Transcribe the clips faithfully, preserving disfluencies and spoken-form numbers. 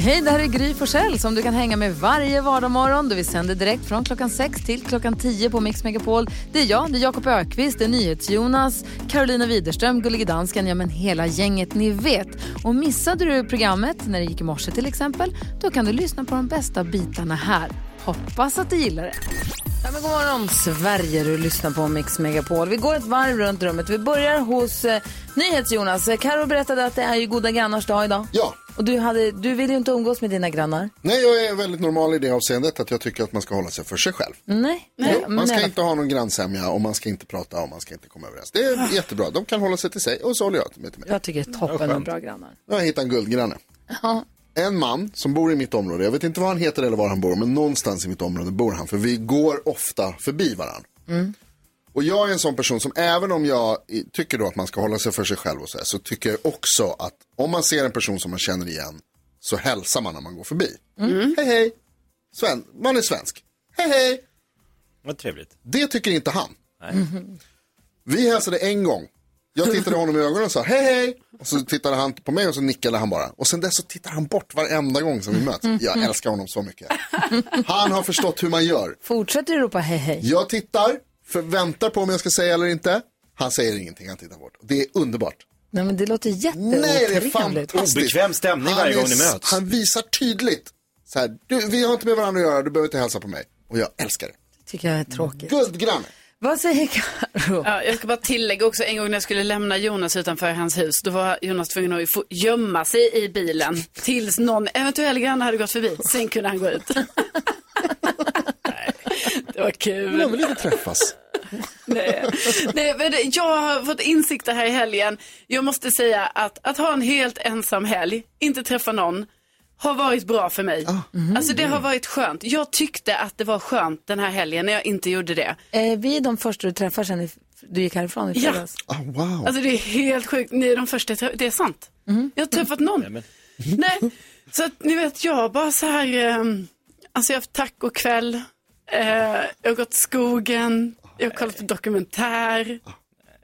Hej, det här är Gry Forssell som du kan hänga med varje vardagsmorgon. Då vi sänder direkt från klockan sex till klockan tio på Mix Megapol. Det är jag, det är Jakob Öqvist, det är Nyhets Jonas, Carolina Widerström, Gullige Dansken, ja men hela gänget ni vet. Och missade du programmet när det gick i morse till exempel, då kan du lyssna på de bästa bitarna här. Hoppas att du gillar det. Ja, men god morgon Sverige, du lyssnar på Mix Megapol. Vi går ett varv runt rummet. Vi börjar hos eh, Nyhets Jonas. Karo berättade att det är ju goda grannars dag idag. Ja. Och du, hade, du vill ju inte umgås med dina grannar. Nej, jag är väldigt normal i det avseendet att jag tycker att man ska hålla sig för sig själv. Nej. Nej. Jo, man ska nej. inte ha någon grannsämja och man ska inte prata och man ska inte komma överens. Det är jättebra. De kan hålla sig till sig och så håller jag till mig. Jag tycker det är toppen och bra grannar. Jag hittar en guldgranne. Ja. En man som bor i mitt område, jag vet inte vad han heter eller var han bor, men någonstans i mitt område bor han. För vi går ofta förbi varandra. Mm. Och jag är en sån person som även om jag tycker då att man ska hålla sig för sig själv och så här, så tycker jag också att om man ser en person som man känner igen så hälsar man när man går förbi. Mm. Hej hej, Sven, man är svensk. Hej hej. Vad trevligt. Det tycker inte han. Nej. Vi hälsade en gång. Jag tittade honom i ögonen och sa hej hej. Och så tittade han på mig och så nickade han bara. Och sen dess så tittar han bort varenda gång som vi möts. Jag älskar honom så mycket. Han har förstått hur man gör. Fortsätter du ropa hej hej? Jag tittar, förväntar på om jag ska säga eller inte. Han säger ingenting, han tittar bort. Det är underbart. Nej, men det låter jätteotrevligt. Nej, det är fantastiskt. Obekväm stämning varje gång ni möts. Han visar tydligt. Så här, du, vi har inte med varandra att göra, du behöver inte hälsa på mig. Och jag älskar det. Det tycker jag är tråkigt. Guldgranne. Vad säger Karo? Ja, jag ska bara tillägga också, en gång när jag skulle lämna Jonas utanför hans hus, då var Jonas tvungen att få gömma sig i bilen tills någon eventuell granne hade gått förbi. Sen kunde han gå ut. Nej, det var kul. De vill inte träffas. Nej. Nej, men jag har fått insikter här i helgen. Jag måste säga att att ha en helt ensam helg, inte träffa någon, har varit bra för mig. Mm. Alltså det har varit skönt. Jag tyckte att det var skönt den här helgen när jag inte gjorde det. Eh, vi är de första du träffar sen du gick härifrån i fredags. Ja. Oh, wow. Alltså det är helt sjukt. Ni är de första. Det är sant. Mm. Jag har träffat någon. Mm. Nej. Så att, ni vet, jag bara så här. Eh, alltså jag har haft tack och kväll. Eh, jag har gått skogen. Jag har kollat på dokumentär.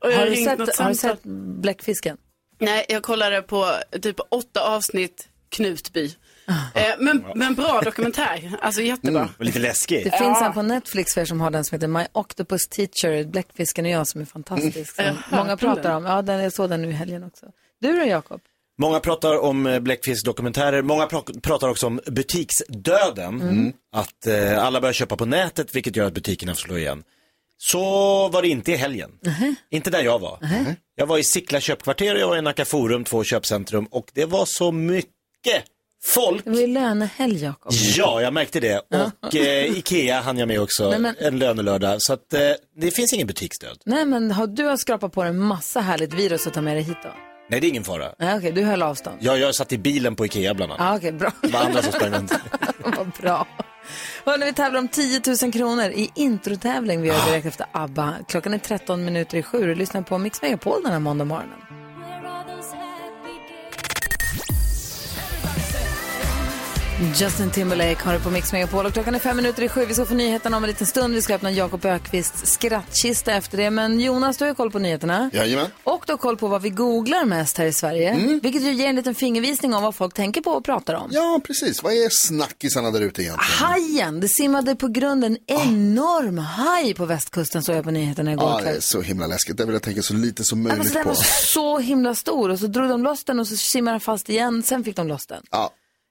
Och jag har, har, ringt sett, något har du sett Blackfisken? Nej, jag kollade på typ åtta avsnitt Knutby. Men, men bra dokumentär. Alltså jättebra. Mm, lite läskig. Det finns ja. en på Netflix för som har den som heter My Octopus Teacher, Blackfisken och jag, som är fantastisk. Mm. Många pratar om. Ja, den, jag såg den nu i helgen också. Du då, Jakob? Många pratar om Blackfisk-dokumentärer. Många pr- pratar också om butiksdöden. Mm. Att eh, alla börjar köpa på nätet, vilket gör att butikerna slår igen. Så var det inte i helgen. Uh-huh. Inte där jag var. Uh-huh. Jag var i Sickla köpkvarter och jag var i Nacka forum, två köpcentrum. Och det var så mycket folk. Det var ju lönehelg, Jakob. Ja, jag märkte det. Och eh, Ikea hann jag med också. Nej, men en lönelördag. Så att eh, det finns ingen butiksstöd. Nej, men har du har skrapat på en massa härligt virus att ta med dig hit då? Nej, det är ingen fara. Nej, okej, okay, du höll avstånd. Ja, jag satt i bilen på Ikea bland annat. Ja, ah, okej, okay, bra. Det var andra som sprang runt. Vad bra. Hörrni, vi tävlar om tio tusen kronor i introtävling. Vi gör direkt efter ABBA. Klockan är tretton minuter i sju. Lyssna på Mix Megapol den här måndag morgonen. Justin Timberlake har det på Mix Megapol och klockan är fem minuter i sju. Vi ska få nyheterna om en liten stund. Vi ska öppna Jakob Öqvists skrattkista efter det. Men Jonas, du har koll på nyheterna. Jajamän. Och du har koll på vad vi googlar mest här i Sverige. Mm. Vilket ju ger en liten fingervisning om vad folk tänker på och pratar om. Ja, precis. Vad är snackisarna där ute egentligen? Hajen. Det simmade på grunden en ah. enorm haj på västkusten, så jag på nyheterna igår. Ja, ah, det är så himla läskigt. Det vill jag tänka så lite som möjligt alltså, på. Den var så himla stor och så drog de loss den och så simmade den fast igen. Sen fick de loss den. Ja. Ah.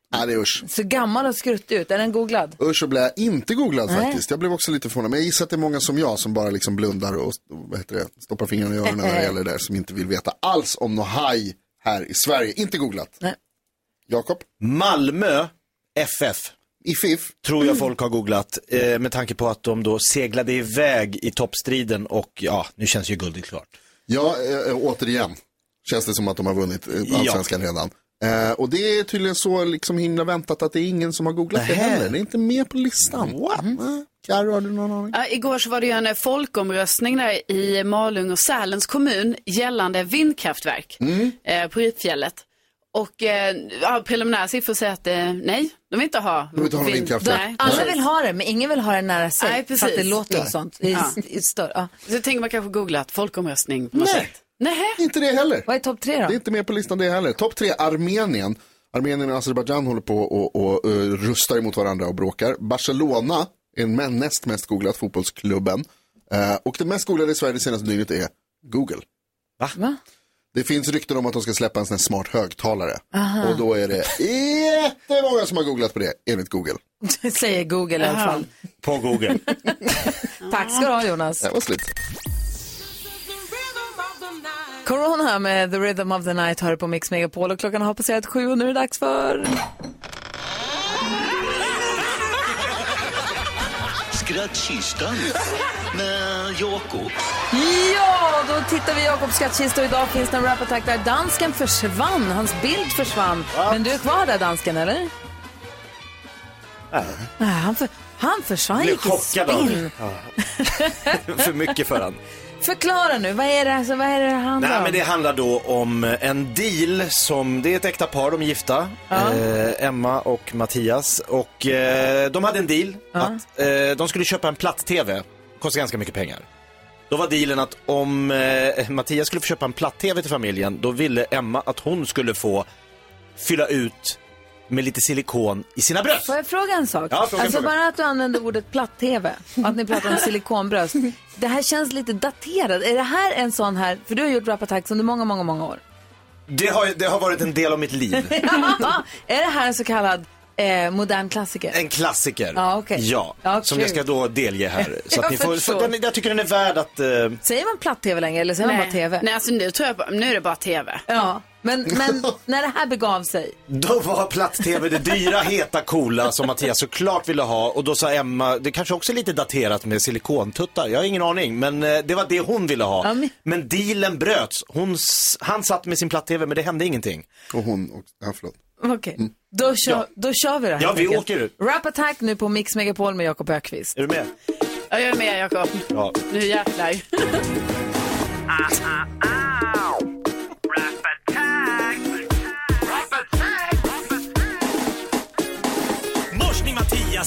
Ja, det är usch. Så gammal och skrutt ut, är den googlad? Usch, så blev jag inte googlad faktiskt. Jag blev också lite förvånad, men jag gissar att det är många som jag som bara liksom blundar och vad heter det, stoppar fingrarna i öronen när det gäller det där, som inte vill veta alls om någon haj här i Sverige. Inte googlat. Nej. Jakob? Malmö F F. I F F. Tror jag folk har googlat eh, med tanke på att de då seglade iväg i toppstriden och ja, nu känns ju guldet klart. Ja, eh, återigen. Känns det som att de har vunnit allsvenskan ja. redan. Uh, och det är tydligen så liksom himla väntat att det är ingen som har googlat Nähe. det heller. Det är inte med på listan. What? Mm. Karo, har du någon aning? Uh, igår så var det ju en folkomröstning där i Malung och Sälens kommun gällande vindkraftverk mm. uh, på Ripfjället. Och uh, preliminära siffror säger att uh, nej, de vill inte ha, de vill inte ha vindkraftverk. Nej. Alla vill ha det, men ingen vill ha det nära sig. Nej, precis. För att det låter och sånt. Det är, ja. i, i stör, uh. Så tänker man kanske googla att folkomröstning på något sätt. Nej, inte det heller. Vad är topp tre då? Det är inte med på listan det heller. Topp tre, Armenien. Armenien och Azerbaijan håller på och, och, och uh, rustar emot varandra och bråkar. Barcelona är den näst mest googlat fotbollsklubben. Uh, och den mest googlade i Sverige det senaste dygnet är Google. Va? Va? Det finns rykten om att de ska släppa en sån här smart högtalare. Aha. Och då är det jättemånga som har googlat på det, enligt Google. Säger Google i alla fall. På Google. Tack ska du ha, Jonas. Det var slut. Corona här med The Rhythm of the Night hör på Mix Megapol och klockan har passerat sju och nu är det dags för... Skrattkistan med Jakob. Ja, då tittar vi Jakobs skrattkista och idag finns det en rapattack där dansken försvann, hans bild försvann. What? Men du är kvar där dansken, eller? Nej. Nej, han, för, han försvann ju till spinn. För mycket för han. Förklara nu, vad är det, alltså, vad är det, det handlar Nej, om? Men det handlar då om en deal som, det är ett äkta par, de gifta, ja. eh, Emma och Mattias. Och eh, de hade en deal, ja. att eh, de skulle köpa en platt-tv. Kostade ganska mycket pengar. Då var dealen att om eh, Mattias skulle få köpa en platt-tv till familjen, då ville Emma att hon skulle få fylla ut med lite silikon i sina bröst. Får jag fråga en sak? Ja, fråga, alltså fråga. Bara att du använder ordet platt-tv, att ni pratar om silikonbröst. Det här känns lite daterat. Är det här en sån här, för du har gjort rapattack under många, många, många år. Det har, det har varit en del av mitt liv. Ja, är det här en så kallad eh, modern klassiker? En klassiker, ah, okay. ja. Ah, som jag ska då delge här. Så att ni får, så den, jag tycker den är värd att... Eh... Säger man platt-tv längre eller säger Nej. man bara tv? Nej, alltså nu, tror jag, nu är det bara tv. Ja. Men, men när det här begav sig, då var platt-tv det dyra, heta, coola som Mattias såklart ville ha. Och då sa Emma, det kanske också är lite daterat med silikontuttar, jag har ingen aning, men det var det hon ville ha. Amen. Men dealen bröts. hon, Han satt med sin platt-tv, men det hände ingenting. Och hon, och, ja förlåt. Okej, okay. mm. då, ja. då kör vi det här. Ja, vi åker ut. Rap-attack nu på Mix Megapol med Jakob Bergqvist. Är du med? Ja, jag är med, Jakob. Ja. Nu jäklar. ah, ah, ah.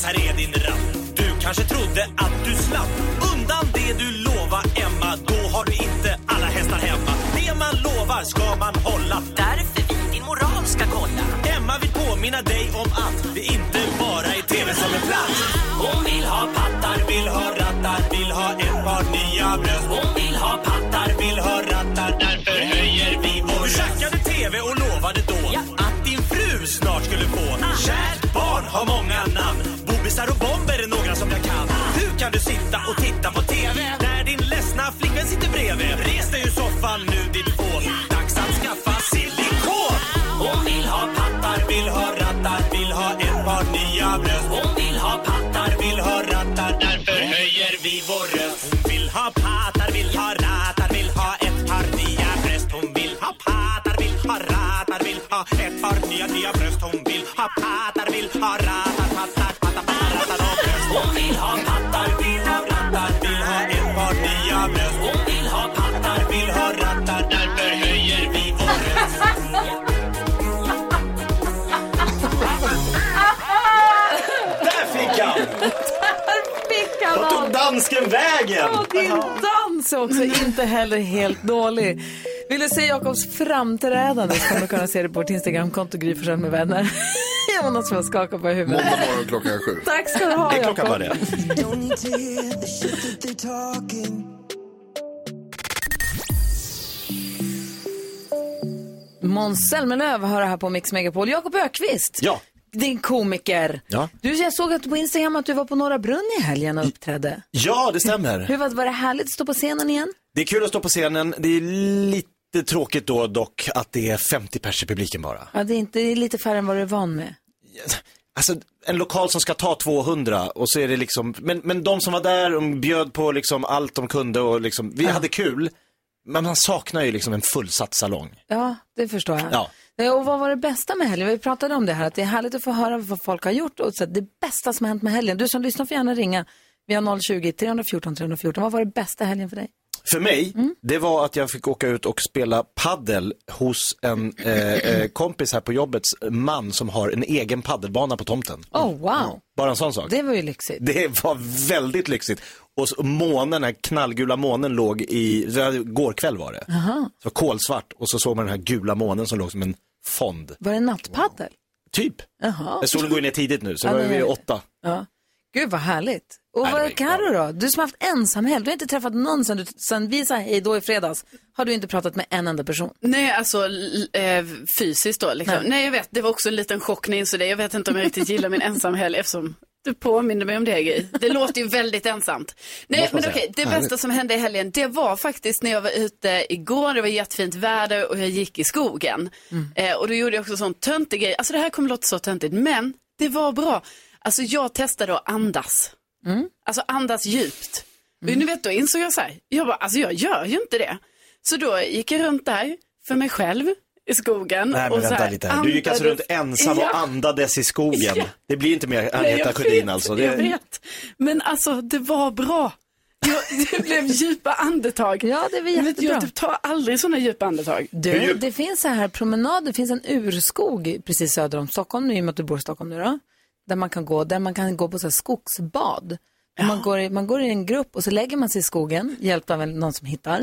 Här är din rapp. Du kanske trodde att du slapp undan det du lovar Emma. Då har du inte alla hästar hemma. Det man lovar ska man hålla. Därför vi din moral ska kolla. Emma vill påminna dig om att det inte bara är tv som är platt. Hon vill ha pattar, vill ha rattar, vill ha ett par nya bröst. Hon vill ha pattar, vill ha rattar, därför höjer vi vår röst. Du tjackade tv och lovade då ja. att din fru snart skulle få. Ah. Kärt barn har många namn. Och bomber är några som jag kan. Hur kan du sitta och titta på tv när din ledsna flickvän sitter bredvid? Res dig ur soffan nu ditt fån. Dags att skaffa silikon. Hon vill ha pattar, vill ha rattar, vill ha ett par nya bröst. Hon vill ha pattar, vill ha rattar, därför höjer vi vår röst. Hon vill ha pattar, vill ha rattar, vill ha ett par nya bröst. Hon vill ha pattar, vill ha rattar, vill ha ett par nya, nya bröst. Hon vill ha pattar, vill ha rattar, pattar. Hon vill ha pattar, vill ha rattar, vill ha ett par nya bröst. Hon vill ha pattar, vill ha rattar, därför höjer vi vår röst. Där fick han! Där fick han! Då tog dansken vägen! Och din dans också, inte heller helt dålig. Vill du se Jakobs framträdande så kommer du kunna se det på vårt Instagram-konto Gry Forssell med vänner. Jag måste få skaka på huvudet. Måndag morgon klockan sju. Tack ska du ha, Jakob. Det är klockan bara det. Måns Zelmerlöw hör här på Mix Megapol. Jakob Öqvist. Ja. Din komiker. Ja. Du, jag såg att på Instagram att du var på Norra Brunn i helgen och uppträdde. Ja, det stämmer. Hur var, var det härligt att stå på scenen igen? Det är kul att stå på scenen. Det är lite... Det är tråkigt då dock att det är femtio pers i publiken bara. Ja, det är, inte, det är lite färre än vad du är van med. Alltså, en lokal som ska ta tvåhundra och så är det liksom... Men, men de som var där, de bjöd på liksom allt de kunde och liksom... Vi ja. hade kul, men man saknar ju liksom en fullsatt salong. Ja, det förstår jag. Ja. Och vad var det bästa med helgen? Vi pratade om det här, att det är härligt att få höra vad folk har gjort och så det bästa som har hänt med helgen. Du som lyssnar får gärna ringa via noll tjugo, tre fjorton, tre fjorton. Vad var det bästa helgen för dig? För mig, mm. det var att jag fick åka ut och spela paddel hos en eh, kompis här på jobbets man som har en egen paddelbana på tomten. Oh, wow. Ja, bara en sån sak. Det var ju lyxigt. Det var väldigt lyxigt. Och så månen, den här knallgula månen låg i, går kväll var det. Aha. Så kolsvart och så såg man den här gula månen som låg som en fond. Var det nattpaddel? Wow. Typ. Jaha. Solen går ner tidigt nu, så ja, var vi åtta. Ja. Gud vad härligt. Och nej, vad Karo då? Du som har haft ensamhet, du har inte träffat någon sen, du, sen vi sa hej då i fredags. Har du inte pratat med en enda person? Nej, alltså eh, fysiskt då liksom. Nej. Nej, jag vet, det var också en liten chockning så det. Jag vet inte om jag riktigt gillar min ensamhet eftersom du påminner mig om det, Gry. Det låter ju väldigt ensamt. Nej, men okej, det bästa som hände i helgen, det var faktiskt när jag var ute igår. Det var jättefint väder och jag gick i skogen. Mm. Eh, och då gjorde jag också sån töntig grej. Alltså det här kommer låta så töntigt, men det var bra. Alltså jag testade att andas. Mm. Alltså andas djupt. Mm. Nu vet du, insåg jag så här. Jag bara, alltså jag gör ju inte det. Så då gick jag runt där för mig själv i skogen. Nej, men och så här, lite. Du gick alltså runt ensam ja. och andades i skogen. Ja. Det blir inte mer Aneta Sjödin alltså. Det... Jag vet. Men alltså det var bra. Jag, det blev djupa andetag. Ja, det var jättebra. Jag typ tar aldrig sådana djupa andetag. Du, det finns så här promenad, det finns en urskog precis söder om Stockholm nu, i och med att du bor i Stockholm nu då. Där man kan gå, där man kan gå på så här skogsbad. Ja. Man, går i, man går i en grupp och så lägger man sig i skogen, hjälpt av någon som hittar.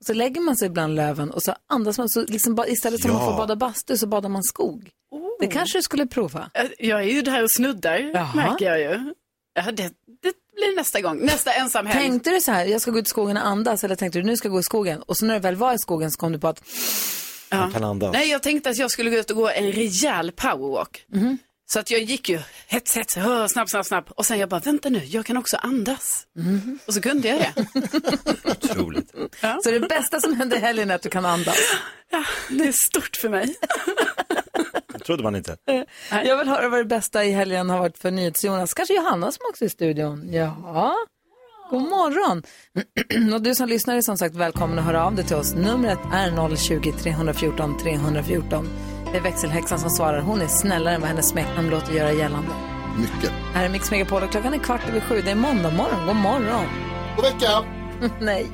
Och så lägger man sig bland löven och så andas man. Så liksom, istället för ja. att man får bada bastu så badar man skog. Oh. Det kanske du skulle prova. Jag är ju där och snuddar, Jaha. märker jag ju. Ja, det, det blir nästa gång, nästa ensam helg. Tänkte du så här, jag ska gå ut i skogen och andas, eller tänkte du nu ska jag gå i skogen? Och så när du väl var i skogen så kom du på att ja. man kan andas. Nej, jag tänkte att jag skulle gå ut och gå en rejäl powerwalk. Mm. Så att jag gick ju hets, hets, hö, snabb, snabb, snabb. Och sen jag bara, vänta nu, jag kan också andas. Mm. Och så kunde jag det. Otroligt. Ja. Så det bästa som hände i helgen är att du kan andas. Ja, det är stort för mig. Det trodde man inte. Jag vill höra vad det bästa i helgen har varit för Nyhets Jonas. Kanske Johanna som också är i studion. Ja, god morgon. Och du som lyssnar är som sagt välkommen att höra av dig till oss. Numret är noll tjugo, tre fjorton, tre fjorton. Det är växelhäxan som svarar. Hon är snällare än vad hennes smeknamn låter göra gällande. Mycket. Här är Mix Megapol och klockan är kvart över sju. Det är måndag morgon. God morgon. God vecka. Nej.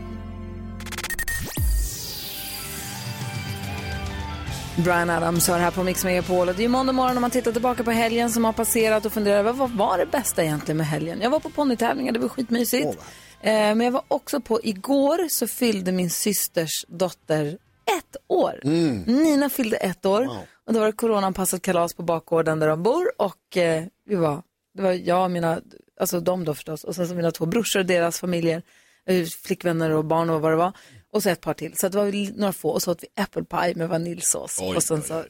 Brian Adams hör här på Mix Megapol. Det är måndag morgon om man tittar tillbaka på helgen som har passerat och funderar över vad var det bästa egentligen med helgen. Jag var på ponnytävlingar, det var skitmysigt. Oh, Men jag var också på igår så fyllde min systers dotter ett år. Mm. Nina fyllde ett år. Wow. Och då var det coronanpassat kalas på bakgården där de bor. Och eh, vi var, det var jag och mina, alltså de då förstås. Och sen så mina två brorsor och deras familjer. Flickvänner och barn och vad det var. Och så ett par till. Så det var några få. Och så åt vi äppelpaj med vaniljsås. Oj, och sen så,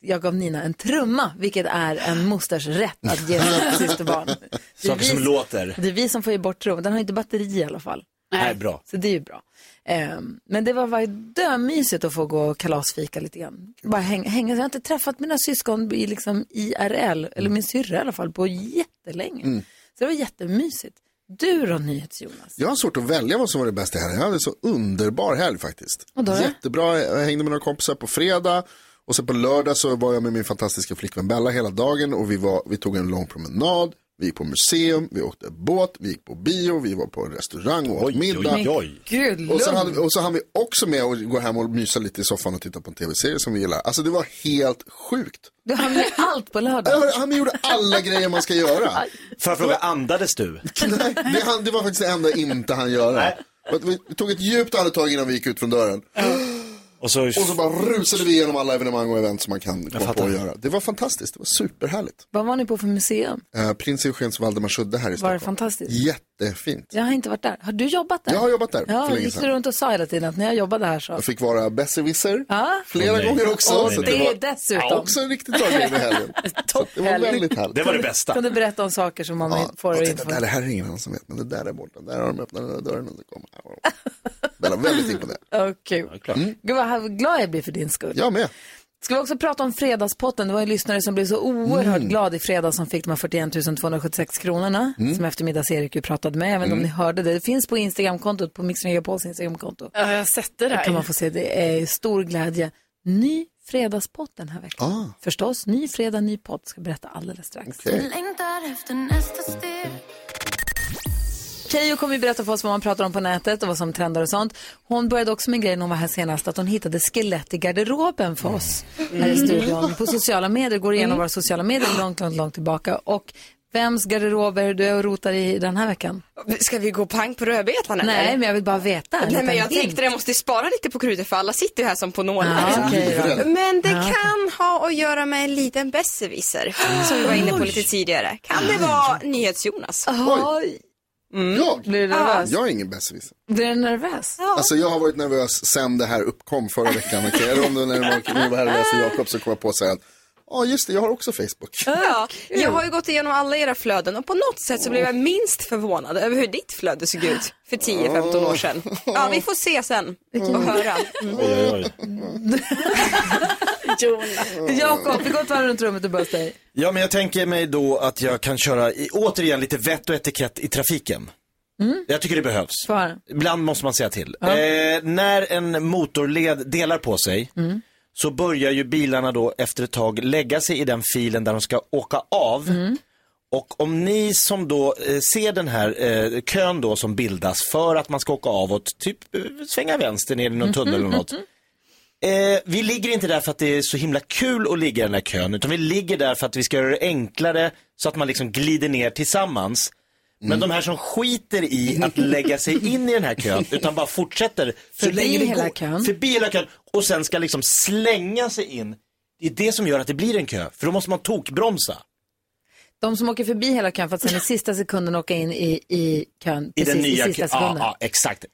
jag gav Nina en trumma. Vilket är en mosters rätt att ge något systerbarn. Saker som låter. Det är vi som får ge bort trumman. Den har inte batteri i alla fall. Nej, bra. Så det är ju bra. Um, men det var, var dömysigt att få gå och kalasfika lite grann. Bara häng, hänga. Jag har inte träffat mina syskon i liksom I R L, eller min syrra i alla fall, på jättelänge. Mm. Så det var jättemysigt. Du då, Nyhets Jonas? Jag har svårt att välja vad som var det bästa här. Jag hade så underbar helg faktiskt. Jättebra. Jag hängde med några kompisar på fredag. Och sen på lördag så var jag med min fantastiska flickvän Bella hela dagen. Och vi, var, vi tog en lång promenad. Vi gick på museum, vi åkte båt, vi gick på bio, vi var på restaurang och åt middag. Oj, oj, oj. Och, sen hade vi, och så hann vi också med att gå hem och mysa lite i soffan och titta på en tv-serie som vi gillar. Alltså det var helt sjukt. Du hann med allt på lördag. Han gjorde alla grejer man ska göra. För att fråga, andades du? Nej, det, han, det var faktiskt det enda inte han göra. Vi tog ett djupt andetag innan vi gick ut från dörren. Och så... och så bara rusade vi igenom alla evenemang och event som man kan komma på att göra. Det var fantastiskt, det var superhärligt. Vad var ni på för museum? Eh, Prins Eugens Valdemarsudde här i Stockholm. Var det fantastiskt? Jättefint. Jag har inte varit där. Har du jobbat där? Jag har jobbat där ja, för länge gick sedan. Du runt och sa hela tiden att när jag jobbade här så... Jag fick vara besserwisser ah? flera oh, gånger också. Oh, så det, det var dessutom. Också en riktigt bra grej med helgen. Det var väldigt härligt. Det var det bästa. Kan du berätta om saker som man ja, får och titta, inför? Det här är ingen annan som vet, men det där är borta. Där har de öppnat den där dörren och så kommer Bella, väldigt imponerad. Okej. Okay. Mm. Gud vad glad jag blir för din skull. Jag med. Ska vi också prata om fredagspotten? Det var en lyssnare som blev så oerhört mm. glad i fredag som fick de här fyrtioett tusen tvåhundrasjuttiosex kronorna mm. som eftermiddags Erik ju pratade med, även mm. om ni hörde det. Det finns på Instagramkontot, på Mix Megapols Instagramkonto. Ja, jag sätter det. Där kan man få se. Det är stor glädje. Ny fredagspott den här veckan. Ah. Förstås, ny fredag, ny pott. Ska berätta alldeles strax. Okay. Längtar efter nästa steg. Keyyo kommer att berätta för oss vad man pratar om på nätet och vad som trendar och sånt. Hon började också med en grej när hon var här senast, att hon hittade skelett i garderoben för oss mm. här i studion. På sociala medier, går igenom mm. våra sociala medier långt, långt, långt tillbaka. Och Vems garderober du rotar i den här veckan? Ska vi gå pang på rödbetan? Nej, eller? Men jag vill bara veta. Nej, men jag hint. tänkte jag måste spara lite på krutet för alla sitter ju här som på nålar. Ah, okay, ja. Men det ah, kan okay. ha att göra med en liten besserwisser ah, som vi var inne på lite tidigare. Kan det vara Nyhets Jonas? Ah, mm. Jag? Blir du nervös? Jag är ingen besserwisser. Blir du nervös? Ja. Alltså jag har varit nervös sen det här uppkom förra veckan. Okay? Eller om du var här och läste Jakob så kom jag på sen. Ja, oh, just det. Jag har också Facebook. Ja, jag har ju gått igenom alla era flöden och på något sätt så blev jag minst förvånad över hur ditt flöde såg ut för tio femton år sedan. Ja, vi får se sen och höra. Jakob, vi går ta runt rummet och börjar dig. Ja, men jag tänker mig då att jag kan köra i, återigen lite vett och etikett i trafiken. Mm. Jag tycker det behövs. För? Ibland måste man säga till. Ja. Eh, när en motorled delar på sig... Mm. Så börjar ju bilarna då efter ett tag lägga sig i den filen där de ska åka av. Mm. Och om ni som då eh, ser den här eh, kön då som bildas för att man ska åka av och typ svänga vänster ner i någon tunnel mm, eller något. Mm, mm. Eh, vi ligger inte där för att det är så himla kul att ligga i den här kön. Utan vi ligger där för att vi ska göra det enklare så att man liksom glider ner tillsammans. Men mm. de här som skiter i att lägga sig in i den här kön utan bara fortsätter så förbi länge det hela går, kön. Förbi hela kön och sen ska liksom slänga sig in. Det är det som gör att det blir en kö. För då måste man tokbromsa. De som åker förbi hela kön för att sen i sista sekunden åka in i, i kön. I den nya i sista kön. Ja, ja, exakt.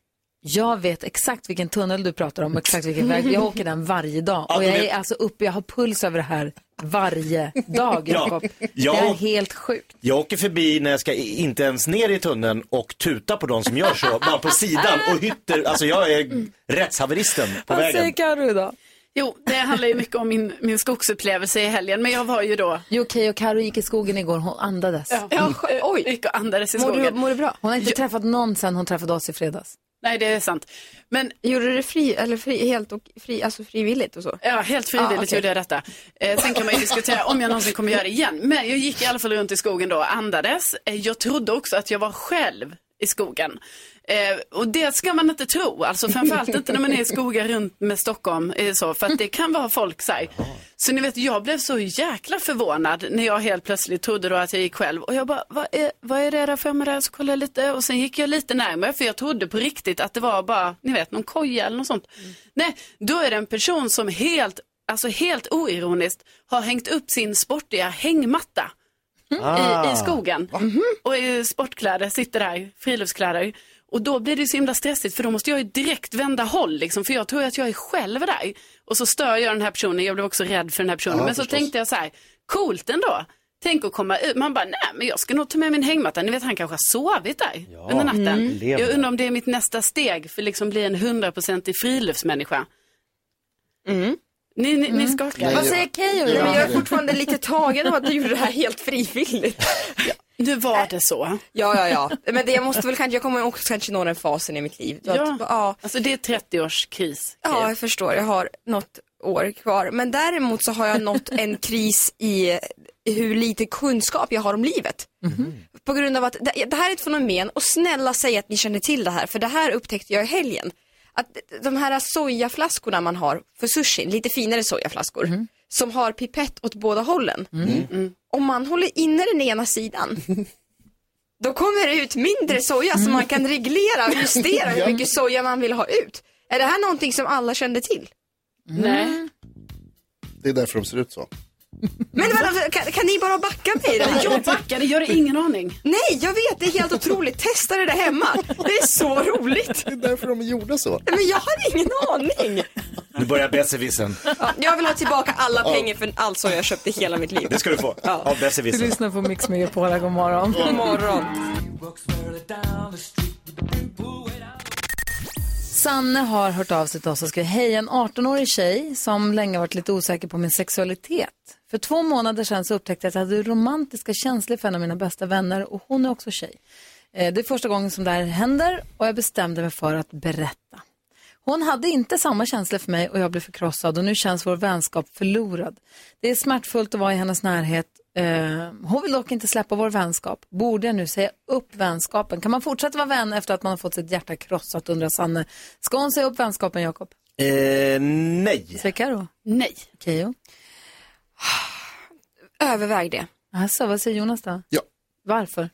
Jag vet exakt vilken tunnel du pratar om och exakt vilken väg. Jag åker den varje dag. Och jag är alltså uppe, jag har puls över det här varje dag. Ja, jag, det är helt sjukt. Jag åker förbi när jag ska inte ens ner i tunneln och tuta på de som gör så. Bara på sidan och hytter. Alltså jag är rättshaveristen på vad vägen. Vad säger Karo då? Jo, det handlar ju mycket om min, min skogsupplevelse i helgen. Men jag var ju då... Jo, Keyyo och Karo gick i skogen igår. Hon andades. Ja, jag, oj, gick och andades i skogen. Mår du, mår du bra? Hon har inte jo. träffat någon sedan hon träffade oss i fredags. Nej, det är sant. Men gjorde du det fri, eller fri, helt och fri, alltså frivilligt och så? Ja, helt frivilligt ah, okay. gjorde jag detta. Eh, sen kan man ju diskutera om jag någonsin kommer göra det igen. Men jag gick i alla fall runt i skogen då och andades. Eh, jag trodde också att jag var själv i skogen. Eh, och det ska man inte tro. Alltså framförallt inte när man är i skogen runt med Stockholm. Eh, så, för att det kan vara folk så här. Så ni vet, jag blev så jäkla förvånad när jag helt plötsligt trodde då att jag gick själv. Och jag bara, vad är, vad är det där för mig där? Så kollade jag lite. Och sen gick jag lite närmare för jag trodde på riktigt att det var bara, ni vet, någon koja eller något sånt. Mm. Nej, då är det en person som helt, alltså helt oironiskt har hängt upp sin sportiga hängmatta. Mm. Ah. I, I skogen. Mm-hmm. Och i sportkläder sitter där, friluftskläder. Och då blir det så himla stressigt för då måste jag ju direkt vända håll liksom, för jag tror att jag är själv där. Och så stör jag den här personen, jag blev också rädd för den här personen. Ja, men förstås. Så tänkte jag så här, coolt ändå. Tänk att komma ut, man bara, nej men jag ska nog ta med min hängmatta. Ni vet han kanske har sovit där ja. under natten. Mm. Jag undrar om det är mitt nästa steg för liksom bli en hundraprocentig friluftsmänniska. Mm. Ni, ni, mm. ni skakar. Nej, vad säger Keyyo? Ja. Jag är fortfarande lite tagen av att du gjorde det här helt frivilligt. Ja. Nu var det så. Ja, ja, ja. Men det jag måste väl kanske, jag kommer också kanske nå den fasen i mitt liv. Ja. Att, ja. Alltså det är trettio års kris. Ja, jag förstår. Jag har något år kvar. Men däremot så har jag nått en kris i hur lite kunskap jag har om livet. Mm. På grund av att det, det här är ett fenomen. Och snälla säg att ni känner till det här. För det här upptäckte jag i helgen. Att de här sojaflaskorna man har för sushi, lite finare sojaflaskor, mm. som har pipett åt båda hållen. Mm. Mm. Om man håller inne den ena sidan, då kommer det ut mindre soja mm. som man kan reglera och justera hur mycket soja man vill ha ut. Är det här någonting som alla kände till? Mm. Nej. Det är därför de ser ut så. Men vadå, kan, kan ni bara backa mig det? Jag backar, det gör ingen aning. Nej, jag vet, det är helt otroligt. Testa det där hemma, det är så roligt. Det är därför de gjorde så. Men jag har ingen aning. Nu börjar besserwissen. Ja, jag vill ha tillbaka alla pengar för allt som jag köpte hela mitt liv. Det ska du få, ja. Av besserwissen. Du lyssnar på Mix Megapol, god morgon. God morgon. Sanne har hört av sig till oss och skrev: hej, en arton-årig tjej som länge varit lite osäker på min sexualitet. För två månader sedan så upptäckte jag att jag hade romantiska känslor för en av mina bästa vänner och hon är också tjej. Det är första gången som det här händer och jag bestämde mig för att berätta. Hon hade inte samma känslor för mig och jag blev förkrossad och nu känns vår vänskap förlorad. Det är smärtfullt att vara i hennes närhet. Hon vill dock inte släppa vår vänskap. Borde jag nu säga upp vänskapen? Kan man fortsätta vara vän efter att man har fått sitt hjärta krossat, undrar Sanne. Ska hon säga upp vänskapen, Jakob? Eh, nej. Säkert då? Nej. Okej, okay, jo. Överväg det. Alltså, vad säger Jonas då? Ja, Varför?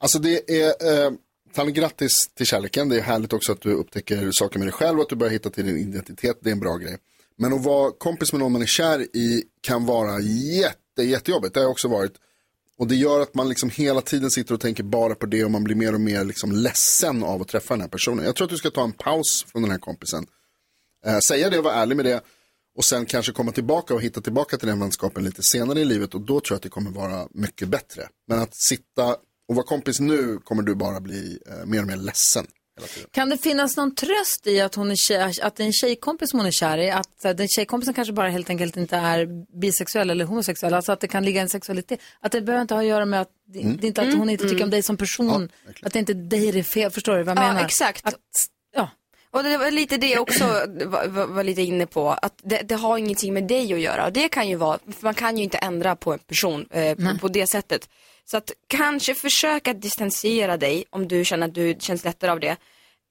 Alltså det är... Eh... Tack, grattis till kärleken. Det är härligt också att du upptäcker saker med dig själv och att du börjar hitta till din identitet. Det är en bra grej. Men att vara kompis med någon man är kär i kan vara jätte, jättejobbigt. Det har jag också varit. Och det gör att man liksom hela tiden sitter och tänker bara på det och man blir mer och mer liksom ledsen av att träffa den här personen. Jag tror att du ska ta en paus från den här kompisen. Eh, säga det och vara ärlig med det. Och sen kanske komma tillbaka och hitta tillbaka till den vänskapen lite senare i livet. Och då tror jag att det kommer vara mycket bättre. Men att sitta... Och vad kompis nu kommer du bara bli eh, mer och mer ledsen hela tiden. Kan det finnas någon tröst i att hon är tjej, att en tjejkompis hon är kär i, att eh, den tjejkompisen kanske bara helt enkelt inte är bisexuell eller homosexuell, alltså att det kan ligga en sexualitet, att det behöver inte ha att göra med att det, mm. det inte att hon inte tycker mm. om dig som person, ja, att det inte dig är fel, förstår du vad jag ja, menar? Exakt. Att, ja, och det var lite det jag också var, var lite inne på, att det, det har ingenting med dig att göra, och det kan ju vara, för man kan ju inte ändra på en person eh, på, på det sättet. Så att kanske försöka distansera dig om du känner att du känns lättare av det.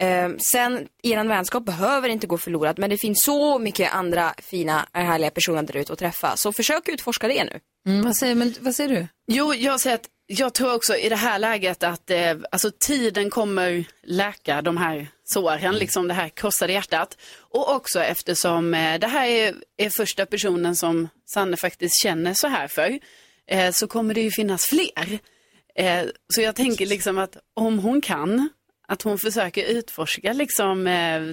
Eh, sen, er vänskap behöver inte gå förlorad. Men det finns så mycket andra fina, härliga personer där ute att träffa. Så försök utforska det nu. Mm, vad, säger, men, vad säger du? Jo, jag säger att jag tror också i det här läget att eh, alltså, tiden kommer läka de här såren. Liksom det här krossade hjärtat. Och också eftersom eh, det här är, är första personen som Sanne faktiskt känner så här för. Så kommer det ju finnas fler. Så jag tänker liksom att om hon kan, att hon försöker utforska liksom,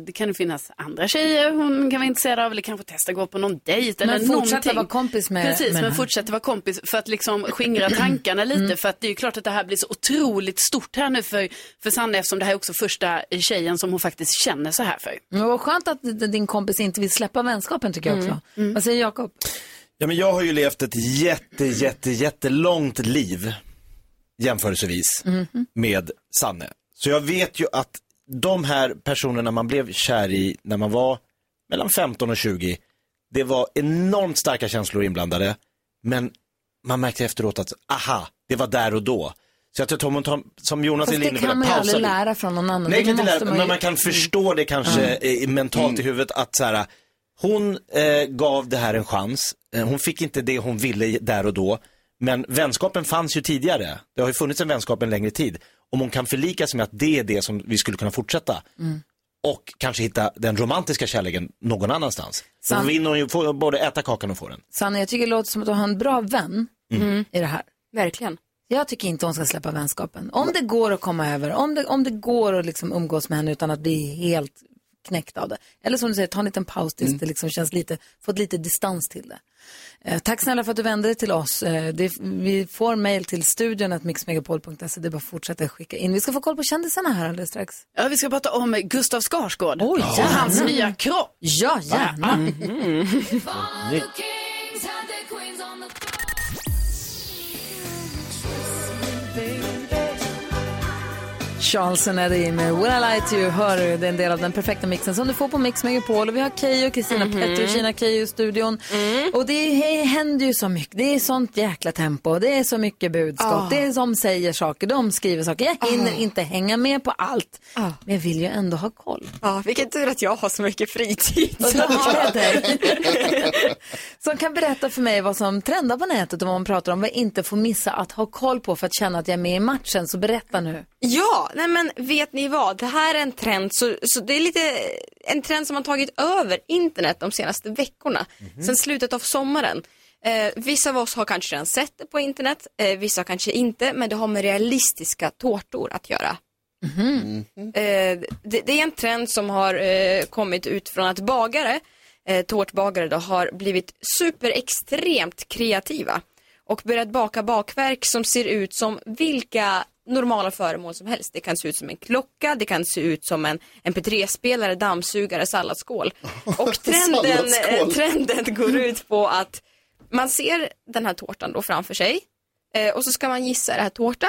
det kan ju finnas andra tjejer hon kan vara intresserad av, eller kanske testa gå på någon dejt eller någonting. Men fortsätta vara kompis med. Precis, med men fortsätta vara kompis för att liksom skingra tankarna lite, mm. för att det är ju klart att det här blir så otroligt stort här nu för, för Sanne, eftersom det här är också första tjejen som hon faktiskt känner så här för. Men vad skönt att din kompis inte vill släppa vänskapen, tycker jag också. Mm. Mm. Vad säger Jakob? Ja, men jag har ju levt ett jätte, jätte, jättelångt liv jämförelsevis mm-hmm. med Sanne. Så jag vet ju att de här personerna man blev kär i när man var mellan femton och tjugo, det var enormt starka känslor inblandade. Men man märkte efteråt att, aha, det var där och då. Så jag tror att man, som Jonas är inne på, det kan man ju aldrig lära från någon annan. Nej, inte lära, man men man kan ju... förstå det kanske mm. mentalt mm. i huvudet att så här... Hon eh, gav det här en chans. Eh, hon fick inte det hon ville där och då. Men vänskapen fanns ju tidigare. Det har ju funnits en vänskap en längre tid. Om hon kan förlika sig med att det är det som vi skulle kunna fortsätta. Mm. Och kanske hitta den romantiska kärleken någon annanstans. San... Hon vinner och får både äta kakan och få den. Sanna, jag tycker det låter som att du har en bra vän mm. i det här. Verkligen. Jag tycker inte hon ska släppa vänskapen. Om det går att komma över. Om det, om det går att liksom umgås med henne utan att bli helt... knäckt av det. Eller som du säger, ta en liten paus tills mm. det liksom känns lite, fått lite distans till det. Eh, tack snälla för att du vände dig till oss. Eh, det, vi får mejl till studion att mix megapol punkt se. Det bara fortsätter skicka in. Vi ska få koll på kändisarna här alldeles strax. Ja, vi ska prata om Gustav Skarsgård. Oj, oh, ja. Hans mm. nya kropp. Ja, gärna. Mm. Mm. Charlsen är det i med Will I Lie To You. Hör du, det är en del av den perfekta mixen som du får på Mix Megapol. Och vi har Keyyo, Kristina mm-hmm. Petter och Kina Keyyo i studion. Mm. Och det händer ju så mycket. Det är sånt jäkla tempo. Det är så mycket budskap. Oh. Det är som säger saker. De skriver saker. Jag hinner oh. inte hänga med på allt. Oh. Men jag vill ju ändå ha koll. Ja, oh, vilken tur att jag har så mycket fritid. Och så har jag dig. Som kan berätta för mig vad som trendar på nätet och vad man pratar om. Vad jag inte får missa att ha koll på för att känna att jag är med i matchen. Så berätta nu. Ja, nej men vet ni vad? Det här är en trend, så, så det är lite en trend som har tagit över internet de senaste veckorna, mm-hmm. sen slutet av sommaren. Eh, vissa av oss har kanske redan sett det på internet, eh, vissa kanske inte, men det har med realistiska tårtor att göra. Mm-hmm. Eh, det, det är en trend som har eh, kommit ut från att bagare, eh, tårtbagare då, har blivit superextremt kreativa och börjat baka bakverk som ser ut som vilka... normala föremål som helst. Det kan se ut som en klocka, det kan se ut som en M P tre-spelare, dammsugare, salladsskål. Och trenden, salladsskål. trenden går ut på att man ser den här tårtan då framför sig eh, och så ska man gissa, är det här tårta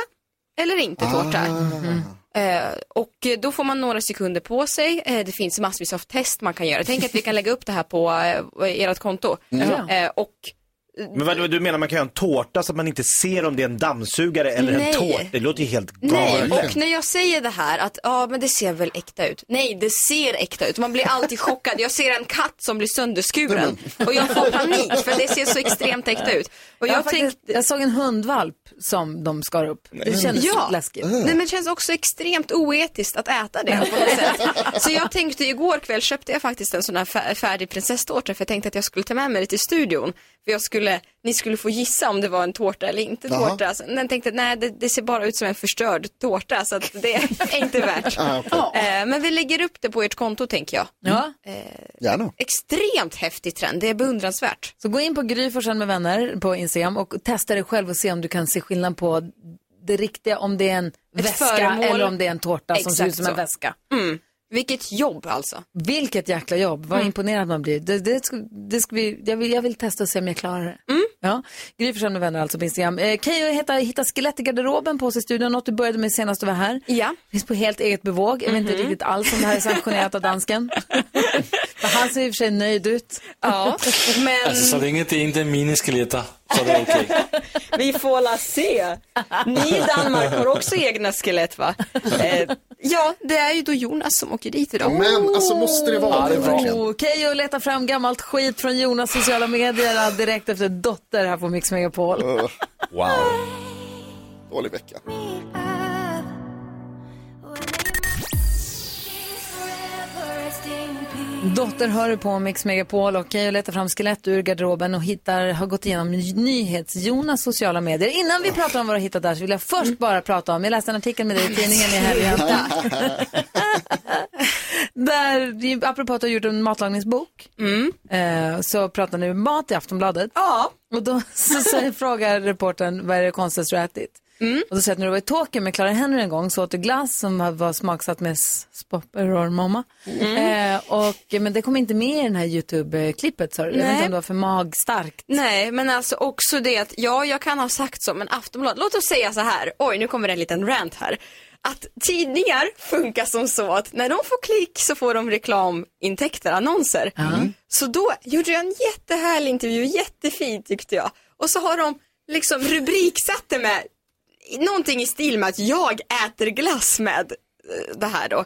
eller inte tårta? Ah. Mm. Eh, och då får man några sekunder på sig. Eh, det finns massvis av test man kan göra. Tänk att vi kan lägga upp det här på eh, ert konto. Mm. Eh, och Men vad, du menar man kan göra en tårta så att man inte ser om det är en dammsugare eller nej. En tårta? Det låter ju helt galet. Nej, och när jag säger det här att ja ah, men det ser väl äkta ut. Nej, det ser äkta ut. Man blir alltid chockad. Jag ser en katt som blir sönderskuren och jag får panik för det ser så extremt äkta ut. Och jag, jag, faktiskt, tänkt... jag såg en hundvalp som de skar upp. Det känns ja. läskigt. Nej, men det känns också extremt oetiskt att äta det på något sätt. Så jag tänkte igår kväll köpte jag faktiskt en sån här färdig prinsesstårta för jag tänkte att jag skulle ta med mig det till studion. För jag skulle, ni skulle få gissa om det var en tårta eller inte tårta. Så den tänkte att nej, det, det ser bara ut som en förstörd tårta så att det är inte värt. Ah, okay. eh, men vi lägger upp det på ert konto tänker jag. Ja. Mm. Eh, extremt häftig trend, det är beundransvärt. Så gå in på Gry Forssell med vänner på Instagram och testa dig själv och se om du kan se skillnad på det riktiga, om det är en ett väska föremål. Eller om det är en tårta exakt som ser ut som så. En väska. Mm. Vilket jobb alltså. Vilket jäkla jobb. Vad mm. imponerad man blir. Det, det, det ska vi, jag, vill, jag vill testa och se om jag klarar det. Mm. Ja. Gry Forssell med vänner alltså på Instagram. Eh, Keyyo hittar hitta skelett i garderoben på sig i studion. Något du började med senast du var här. Ja. Finns på helt eget bevåg. Jag vet inte mm-hmm. riktigt alls om det här är sanktionerat av dansken. Men han ser i och för sig nöjd ut. Ja. Men... Alltså så länge det inte är miniskeletter. Så det är okej. Vi får la se. Ni i Danmark har också egna skelett va? Eh, ja, det är ju då Jonas som åker dit idag. Men alltså måste det vara det verkligen. Okej, och leta fram gammalt skit från Jonas sociala medier direkt efter dotter här på Mix Megapol. uh, wow. Dålig vecka. Dotter hör på Mix Megapol och Keyyo letar fram skelett ur garderoben och hittar, har gått igenom Nyhets Jonas sociala medier. Innan vi pratar om vad du har hittat där så vill jag först bara prata om, jag läste en artikel med dig i tidningen i helgen. Där, apropå att du har gjort en matlagningsbok, mm. eh, så pratar ni om mat i Aftonbladet. Ja. Och då så, så frågar reportern, vad är det konstigt du har ätit? Mm. Och då säger att när du var i Tokyo med Clara Henry en gång så åt du glass som var smaksatt med spopperormamma. Mm. Eh, och, men det kom inte med i den här YouTube-klippet, så jag vet inte om det var för magstarkt. Nej, men alltså också det att, ja, jag kan ha sagt så, men Aftonbladet, låt oss säga så här, oj, nu kommer det en liten rant här. Att tidningar funkar som så att när de får klick så får de reklamintäkter, annonser. Mm. Så då gjorde jag en jättehärlig intervju, jättefint tyckte jag. Och så har de liksom rubriksatte med någonting i stil med att jag äter glass med det här då.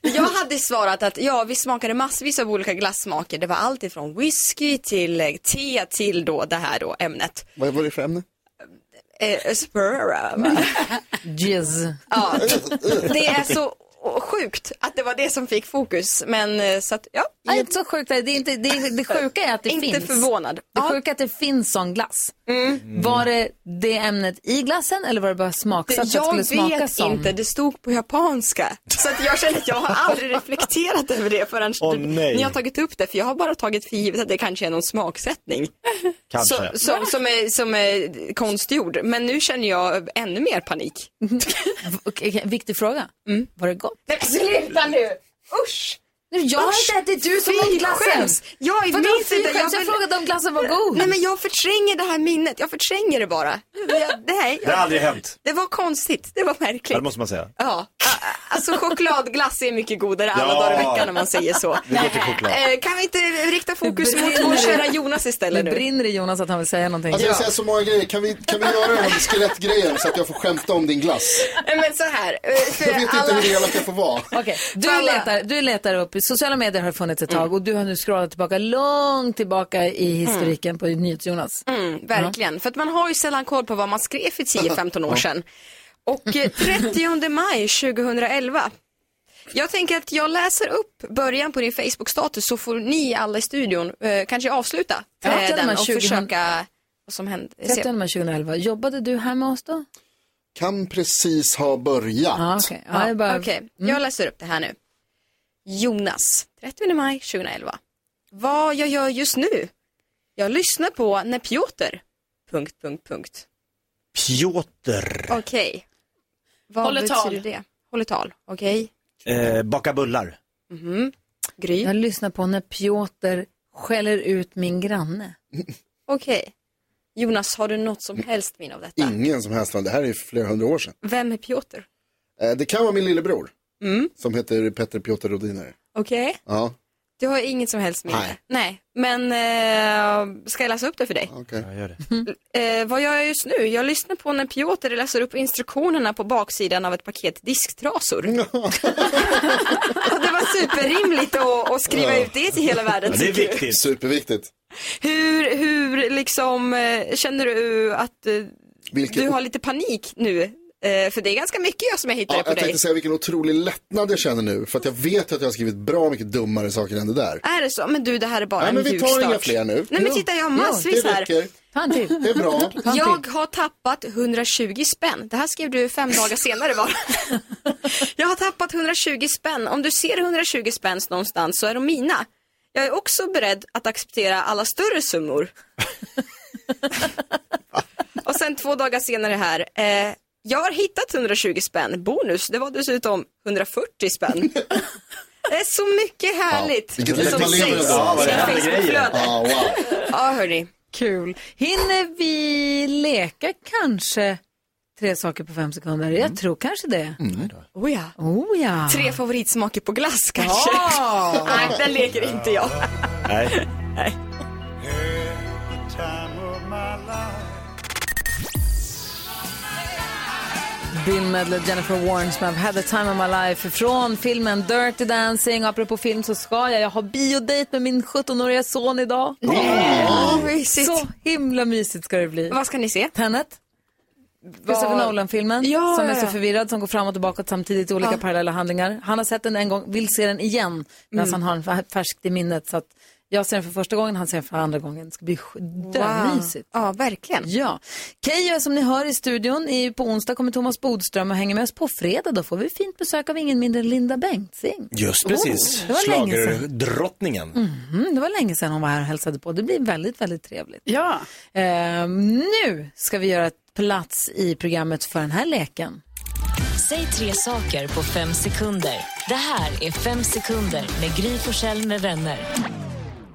Jag hade svarat att ja, vi smakade massvis av olika glassmaker. Det var allt ifrån whisky till te till då det här då ämnet. Vad var det för ämne? Eh, spurra, va? Jizz. Ja, det är så sjukt att det var det som fick fokus. Men så att, ja. Det är inte så sjukt. Det, är inte, det, är, det sjuka är att det inte finns. Inte förvånad. Det ja. Sjuka är att det finns sån glass. Mm. Var det det ämnet i glassen eller var det bara smaksatt? Det, jag det vet som? Inte. Det stod på japanska. Så att jag känner att jag har aldrig reflekterat över det förrän oh, nej. Ni har tagit upp det. För jag har bara tagit för givet att det kanske är någon smaksättning. Kanske. Så, så, som, är, som är konstgjord. Men nu känner jag ännu mer panik. Viktig fråga. Mm. Var det gott? Nej, sluta nu! Usch! Jag har inte ätit du som åt glassen. Jag är minst inte. Jag, vill... jag frågade om glassen var god. Nej, men jag förtränger det här minnet. Jag förtränger det bara. Jag, det, här... det har aldrig hänt. Det var konstigt. Det var märkligt. Ja, det måste man säga. Ja. Alltså chokladglass är mycket godare ja. Alla dagar i veckan om man säger så. eh, kan vi inte rikta fokus mot vår kära Jonas istället nu? Det brinner i Jonas att han vill säga någonting. Alltså, jag säger så många grejer. Kan vi, kan vi göra den här skelettgrejen så att jag får skämta om din glass? Men så här. För jag vet alla... inte hur det är att jag får vara. Okay. Du, letar, du letar upp. Sociala medier har funnits ett tag mm. och du har nu scrollat tillbaka långt tillbaka i historiken mm. på Nyhets Jonas. Mm, verkligen. Ja. För att man har ju sällan koll på vad man skrev för tio femton år sedan. Och trettionde maj tjugohundraelva. Jag tänker att jag läser upp början på din Facebook-status så får ni alla i studion eh, kanske avsluta eh, ja, den och tjugo försöka vad som hände. trettionde maj tjugohundraelva. Jobbade du här med oss då? Kan precis ha börjat. Ah, Okej, okay. ah, jag, bara... okay. mm. jag läser upp det här nu. Jonas, trettionde maj tjugohundraelva. Vad jag gör just nu? Jag lyssnar på när Petter... Punkt, punkt, punkt. Petter. Okej. Okay. Vad Håller betyder tal. Det? Håller tal, okej. Okay. Eh, baka bullar. Mm-hmm. Gry. Jag lyssnar på när Petter skäller ut min granne. Okej. Okay. Jonas, har du något som helst min av detta? Ingen som helst. Det här är flera hundra år sedan. Vem är Petter? Eh, det kan vara min lillebror. Mm. Som heter Petter Petter Rodinare. Okej. Okay. Ja. Det har inget som helst med. Nej. Nej. Men eh, ska jag läsa upp det för dig? Okej. Okay. Ja, gör det. Eh, vad gör jag just nu? Jag lyssnar på när Piotr läser upp instruktionerna på baksidan av ett paket disktrasor. Det var superrimligt att, att skriva ut det till hela världen. Ja, det är viktigt. Superviktigt. Hur, hur liksom, känner du att vilken... du har lite panik nu? För det är ganska mycket jag som jag hittar ja, på jag dig. Jag tänkte säga vilken otrolig lättnad jag känner nu. För att jag vet att jag har skrivit bra mycket dummare saker än det där. Är det så? Men du, det här är bara ja, en mjukstart. Nej, men vi tar inga fler nu. Nej, men titta, jag har massvis här. Ja, det räcker. Här. Det är bra. Jag har tappat etthundratjugo spänn. Det här skrev du fem dagar senare bara. Jag har tappat etthundratjugo spänn. Om du ser etthundratjugo spänn någonstans så är de mina. Jag är också beredd att acceptera alla större summor. Och sen två dagar senare här... Eh, Jag har hittat etthundratjugo spänn. Bonus, det var dessutom etthundrafyrtio spänn. Det är så mycket härligt. Ja, vilket som syns. Ja, vad det här ja, wow. Ja, hörni. Kul. Hinner vi leka kanske tre saker på fem sekunder? Mm. Jag tror kanske det. Mm. Oh, ja. Oh, ja. Tre favoritsmaker på glass kanske. Oh. Nej, den leker inte jag. Nej. Nej. Bill Medley, Jennifer Warnes med I've had the time of my life från filmen Dirty Dancing. Apropå film så ska jag, jag har biodate med min sjuttonåriga son idag. Mm. Oh, så himla mysigt ska det bli. Vad ska ni se? Tenet. Christopher Nolan-filmen ja, som är så förvirrad, som går fram och tillbaka samtidigt i olika ja. parallella handlingar. Han har sett den en gång, vill se den igen medan mm. han har den färskt i minnet så att jag ser den för första gången, han ser den för andra gången. Det ska bli dömysigt. Wow. Ja, verkligen. Ja. Keyyo som ni hör i studion är på onsdag, kommer Thomas Bodström och hänger med oss på fredag. Då får vi fint besök av ingen mindre Linda Bengtzing. Just precis. Oh, Schlagerdrottningen. Mm-hmm. Det var länge sedan hon var här och hälsade på. Det blir väldigt, väldigt trevligt. Ja. Eh, nu ska vi göra plats i programmet för den här leken. Säg tre saker på fem sekunder. Det här är fem sekunder med Gry Forssell med vänner.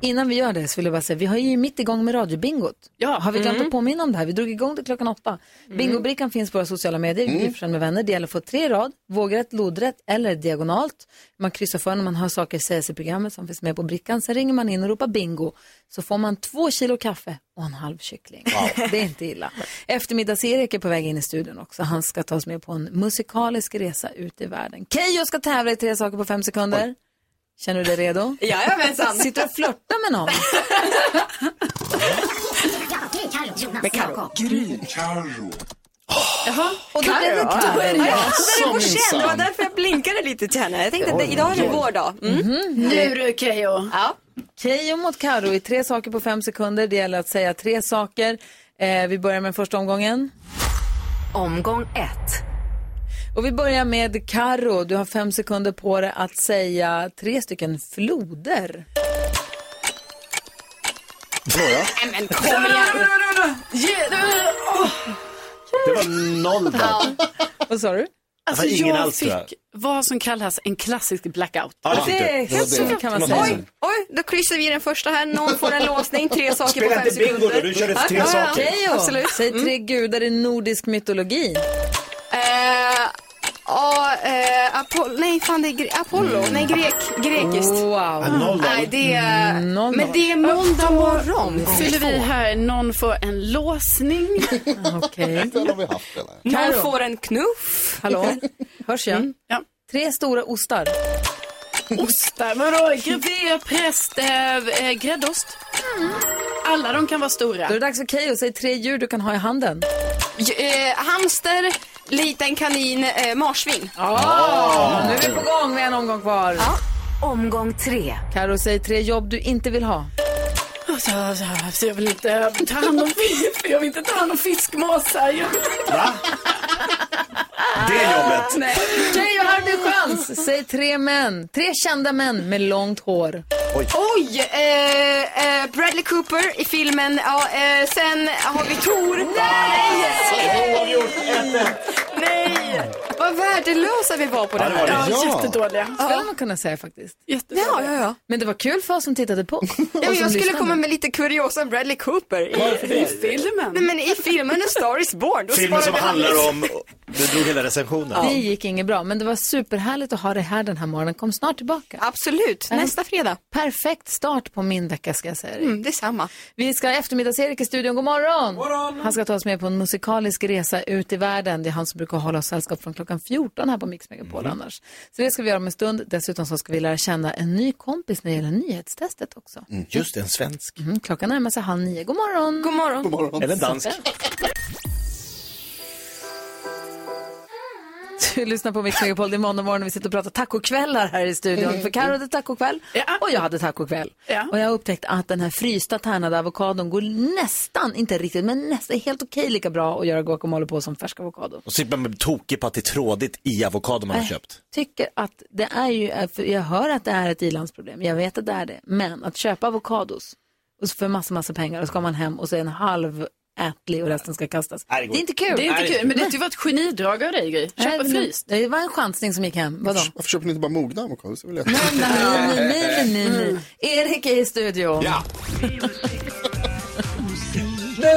Innan vi gör det så vill jag bara säga, vi har ju mitt igång med radiobingot. Ja. Har vi glömt mm. att påminna om det här? Vi drog igång till klockan åtta. Mm. Bingobrickan finns på våra sociala medier. Mm. Gryfsjön med vänner. Det gäller att få tre rad, vågrätt, lodrätt eller diagonalt. Man kryssar för när man hör saker sägs i programmet som finns med på brickan. Sen ringer man in och ropar bingo. Så får man två kilo kaffe och en halv kyckling. Wow. Det är inte illa. Eftermiddags-Erik är på väg in i studion också. Han ska ta oss med på en musikalisk resa ut i världen. Keyyo ska tävla i tre saker på fem sekunder. Oj. Känner du dig redo? Ja, jag vet sant. Sitter du och flörtar med någon? Med Karo. Gry Karo. Jaha, och då blev det Karo. Ja, jag var känd, det var därför jag blinkade lite till henne. Jag tänkte att idag är det vår dag. Mm. Mm-hmm. Nu är det Keyyo. Ja. Keyyo mot Karo i tre saker på fem sekunder. Det gäller att säga tre saker. Eh, vi börjar med första omgången. Omgång ett. Och vi börjar med Karo. Du har fem sekunder på dig att säga tre stycken floder. Nåja. Men kom igen. Det var noll där. Vad sa du? Alltså, alltså ingen jag alls, fick jag. Vad som kallas en klassisk blackout. Ja, det, det är helt så kan man säga. Oj, oj, då kryssar vi den första här. Någon får en låsning, tre saker spela på fem sekunder. Spela inte bingo då, du kör det tre ah, saker. Okay, absolut. Säg tre mm. gudar i nordisk mytologi. Eh... Ja, oh, eh, Apollo, nej fan det är gre- Apollo, mm. nej grek, grekiskt. Wow. Mm. Nej, det är, mm. men det är måndag morgon. Oh, fyller vi här, någon får en låsning. Okej. Okay. Någon får en knuff. Hallå, hörs jag? Mm. Ja. Tre stora ostar. Ostar, vadå? Grevé, präst, äh, gräddost. Mm. Alla de kan vara stora. Då är det dags för Keyyo, säg tre djur du kan ha i handen. Eh, hamster, liten kanin, eh, marsvin. Oh, oh. Nu är vi på gång med en omgång kvar. Ja. Omgång tre. Karo, säg tre jobb du inte vill ha. Jag vill inte ta hand om fisk. Jag vill inte ta hand om fiskmåsar. Va? Det är jobbet. Keyyo, har du chans? Säg tre män. Tre kända män med långt hår. Oj! Oj eh, eh, Bradley Cooper i filmen. Ja, eh, sen har vi Thor. Nej! Nej! Vad värdelösa vi var på det här. Ja, ja. Jättedåliga. Ja. Skulle man kunna säga faktiskt. Jättedåliga. Ja, ja, ja. Men det var kul för oss som tittade på. Ja, men jag skulle komma med lite kuriosa om Bradley Cooper. I, i filmen. Nej, men i filmen A Star is Born. Filmen som handlar om... Du drog hela recensionen. Ja. Det gick inget bra, men det var superhärligt att ha det här den här morgonen. Kom snart tillbaka. Absolut, nästa fredag. Perfekt start på min vecka, ska jag säga. Mm, det är samma. Vi ska eftermiddags-Erik i studion. God morgon. God morgon! Han ska ta oss med på en musikalisk resa ut i världen. Det är han som brukar hålla oss sällskap från klockan fjorton här på Mix Megapol mm. annars. Så det ska vi göra om en stund. Dessutom så ska vi lära känna en ny kompis när det gäller nyhetstestet också. Mm, just en svensk. Mm, klockan närmar sig halv nio. God morgon! God morgon! God morgon. Eller dansk. Du lyssnar på Mix Megapol. Det är måndag morgon och vi sitter och pratar tacokvällar här i studion. För Karo hade tacokväll ja. och jag hade tacokväll. Ja. Och jag har upptäckt att den här frysta tärnade avokadon går nästan, inte riktigt, men nästan helt okej lika bra att göra guacamole på som färsk avokado. Och slipper man tokig på att det är trådigt i avokadon man har jag köpt. Jag tycker att det är ju, jag hör att det är ett ilandsproblem. Jag vet att det är det. Men att köpa avokados och för massa, massa pengar och så kommer man hem och så är en halv ätlig och resten ska kastas. Det är inte kul. Det är inte kul, men det typ var ett genidrag av dig, Gry. Köpa fryst. Det var en chansning som gick hem. Vadå? Varför köper ni inte bara mogna avokados? Nej, nej, nej, nej, nej. Erik är i studion. Ja. Nu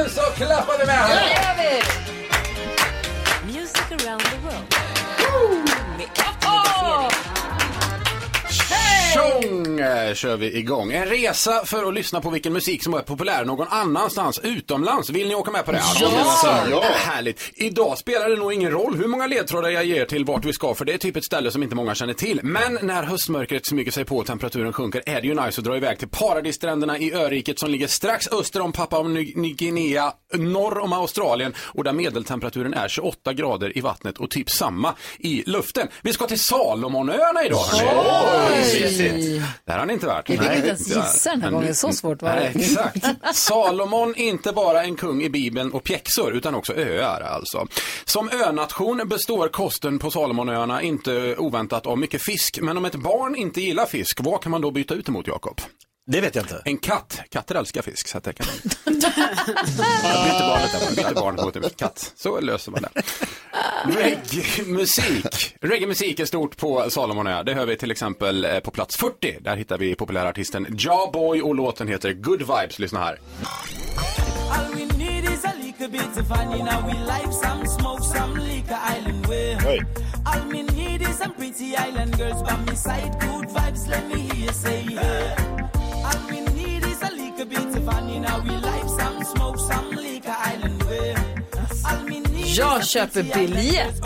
så klappar vi med här. Nu gör vi. Music around the world. Tjong kör vi igång. En resa för att lyssna på vilken musik som är populär någon annanstans utomlands. Vill ni åka med på det? Ja! Ja. Härligt. Idag spelar det nog ingen roll hur många ledtrådar jag ger till vart vi ska, för det är typ ett ställe som inte många känner till. Men när höstmörkret smyger sig på och temperaturen sjunker är det ju nice att dra iväg till paradisstränderna i öriket som ligger strax öster om Papua Ny Guinea, norr om Australien, och där medeltemperaturen är tjugoåtta grader i vattnet och typ samma i luften. Vi ska till Salomonöarna idag. Oj! Där har ni inte varit. Jag fick inte ens gissa den här gången, så svårt var det. Nej, exakt. Salomon är inte bara en kung i Bibeln och pjäxor, utan också öar alltså. Som önation består kosten på Salomonöarna inte oväntat av mycket fisk. Men om ett barn inte gillar fisk, vad kan man då byta ut emot, Jakob? Det vet jag inte. En katt. Katter älskar fisk, så att jag kan. Jag byter barnet där. Byter barnet mot en katt. Så löser man det. Reggae-musik. Reggae-musik är stort på Salomonöarna. Det hör vi till exempel på plats fyrtio. Där hittar vi populärartisten Ja Boy och låten heter Good Vibes. Lyssna här. All we need is a little bit of vanilla. We like some smoke, some liquor, island way. All we need is some pretty island girls by my side. Good vibes, let me hear you say yeah. All we need is a little bit of vanilla. We like some smoke, some liquor, island way. All we need. Jag köper biljett.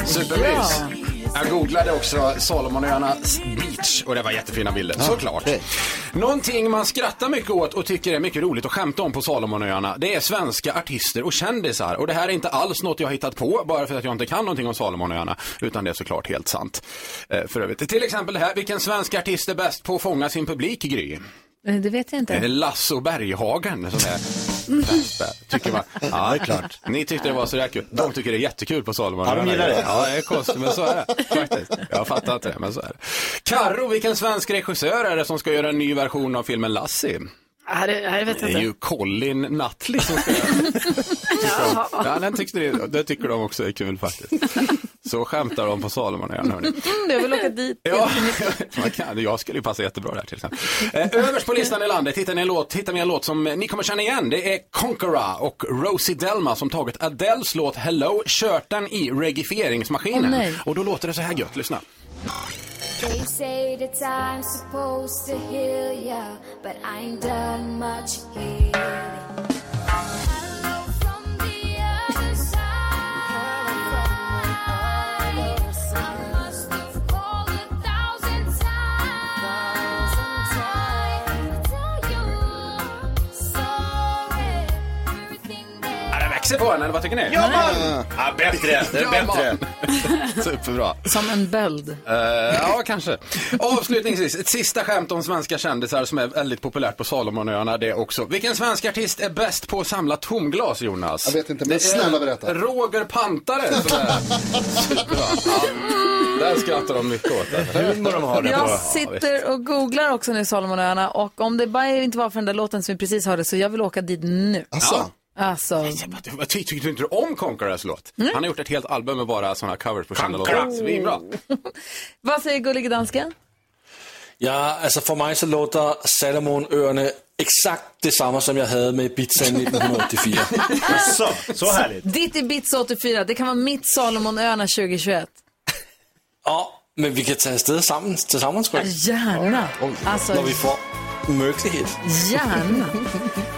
Äh, supermys. Ja. Jag googlade också Salomonöarnas beach och det var jättefina bilder, ja, såklart. Hej. Någonting man skrattar mycket åt och tycker är mycket roligt att skämta om på Salomonöarna, det är svenska artister och kändisar. Och det här är inte alls något jag har hittat på bara för att jag inte kan någonting om Salomonöarna, utan det är såklart helt sant. Eh, för övrigt. Till exempel det här, vilken svensk artist är bäst på att fånga sin publik, Gry? Det vet jag inte. Det är Lasse och Berghagen som är... Bästa, tycker man. Ja, det är klart. Ni tyckte det var så där kul. De tycker det är jättekul på Salomonöarna. Ja, de gillar det. Ja, det är konstigt, men så är det. Faktiskt. Jag fattar inte det, men så är det. Karo, vilken svensk regissör är det som ska göra en ny version av filmen Lassie? Ja, det, det, vet jag inte. Det är ju Colin Nutley som ska göra. Ja, den tyckte det, det tycker de också är kul faktiskt. Så skämtar de på Salomonöarna, hörni. Jag vill åka dit. Ja, man kan. Jag skulle ju passa jättebra där till exempel. Eh, överst på listan i landet hittar ni en låt, hittar ni en låt som ni kommer känna igen. Det är Conqueror och Rosie Delma som tagit Adels låt Hello, kört den i reggifieringsmaskinen. Oh, och då låter det så här gött, lyssna. They say that I'm supposed to heal ya, but I ain't done much healing. På, eller vad tycker ni? Ja, man! Ja, bättre, det är bättre. Superbra. Som en böld. Uh, ja, kanske. Avslutningsvis, ett sista skämt om svenska kändisar som är väldigt populärt på Salomonöarna, det är också. Vilken svensk artist är bäst på att samla tomglas, Jonas? Jag vet inte, men snälla berätta. Roger Pantare. Superbra. Ja. Där skrattar de mycket åt det. Jag sitter och googlar också nu Salomonöarna, och om det bara inte var för den där låten som vi precis hörde, så jag vill åka dit nu. Asså? Ja. Alltså. Jag tyckte du inte om Conquerors låt? Mm. Han har gjort ett helt album med bara sådana covers på kända låtar. Det är bra. Vad säger gullige dansken? Ja, alltså för mig så låter Salomonöarna exakt detsamma som jag hade med Bits nittonhundraåttiofyra. Så, så härligt. Ditt är Bits åttiofyra, det kan vara mitt Salomonöarna tjugohundratjugoett. Ja, men vi kan ta sted sammen, tillsammans. Ja, gärna. Alltså, när vi får möjlighet. Gärna.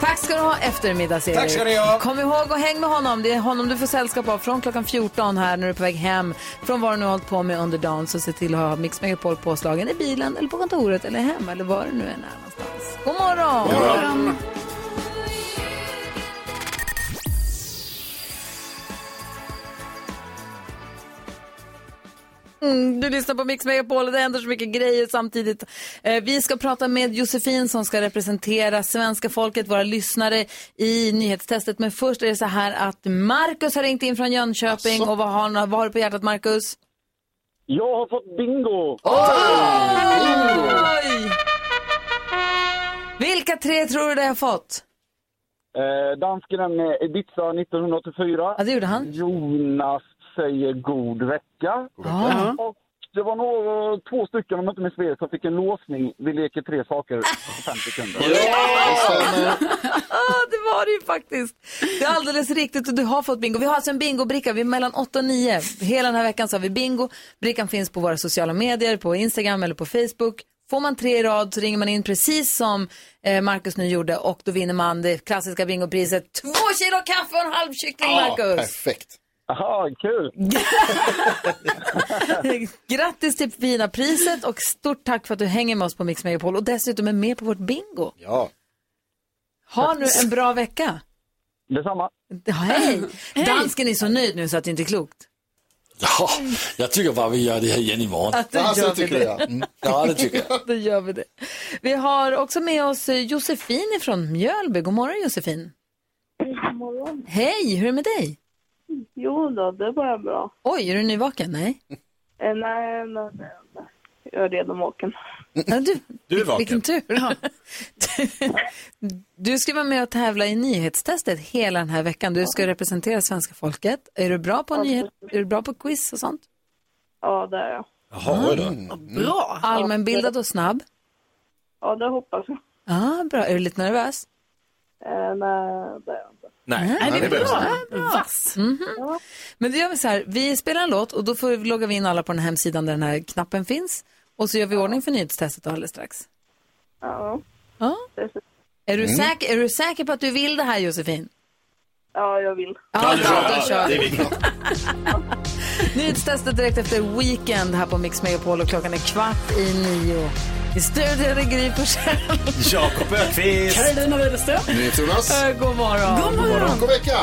Tack ska du ha eftermiddags-Erik. Tack ska du ha. Kom ihåg och häng med honom. Det är honom du får sällskap av från klockan fjorton här när du är på väg hem. Från vad du nu har hållit på med under dagen, så se till att ha Mix Megapol påslagen i bilen eller på kontoret eller hemma eller var du nu är någonstans. God morgon. God morgon. Mm, du lyssnar på Mix Megapol och det händer så mycket grejer samtidigt. Eh, vi ska prata med Josefin som ska representera svenska folket, våra lyssnare i nyhetstestet. Men först är det så här att Markus har ringt in från Jönköping. Alltså. Och vad har, vad har du på hjärtat, Markus? Jag har fått bingo! Oj! Bingo! Vilka tre tror du det har fått? Eh, dansken med Ibiza nittonhundraåttiofyra. Ja, det gjorde han. Jonas säger god vecka. God vecka. Uh-huh. Och det var några, två stycken om inte minns fel som fick en låsning. Vi leker tre saker på fem sekunder. Yeah! Det var det ju faktiskt. Det är alldeles riktigt och du har fått bingo. Vi har alltså en bingobricka. Vi är mellan åtta och nio. Hela den här veckan så har vi bingo. Brickan finns på våra sociala medier, på Instagram eller på Facebook. Får man tre i rad så ringer man in precis som Markus nu gjorde och då vinner man det klassiska bingopriset. Två kilo kaffe och en halv kyckling, oh, Markus. Perfekt. Jaha, kul! Grattis till fina priset och stort tack för att du hänger med oss på Mix Megapol och dessutom är med på vårt bingo. Ja. Ha nu en bra vecka. Detsamma. Hej! Hey. Dansken är så nöjd nu så att det inte är klokt. Ja, jag tycker bara vi gör det här igen imorgon. Att det ja, gör vi det. Jag. Ja, det tycker jag. Då gör vi det. Vi har också med oss Josefin från Mjölby. God morgon, Josefin. God morgon. Hej, hur är det med dig? Jo då, det var bra. Oj, är du nyvaken? Nej. Eh, nej, nej, nej, nej. Jag är redan vaken. Du, du är vaken. Vilken tur. Ja. Du, du ska vara med och tävla i nyhetstestet hela den här veckan. Du ska representera svenska folket. Är du bra på, ja, nyhet, är du bra på quiz och sånt? Ja, det är jag. Jaha, mm. Mm. Bra. Allmänbildad och snabb? Ja, det hoppas jag. Ja, ah, bra. Är du lite nervös? Eh, nej, det är jag. Nej, Nej det är bra. bra. Vass. Mm-hmm. Ja. Men det gör vi så här, vi spelar en låt och då får vi logga in alla på den här hemsidan där den här knappen finns. Och så gör vi ordning för nyhetstestet alldeles strax. Ja. Ja. Är du, mm. säker, är du säker på att du vill det här, Josefin? Ja, jag vill. Ja, då, då kör vi. Nyhetstestet direkt efter Weekend här på Mix Megapol och klockan är kvart i nio. I studion är Gry Forssell. Jakob Bergqvist. Carolina Widerström. Nyhets Jonas. God morgon. God morgon. God morgon. God vecka.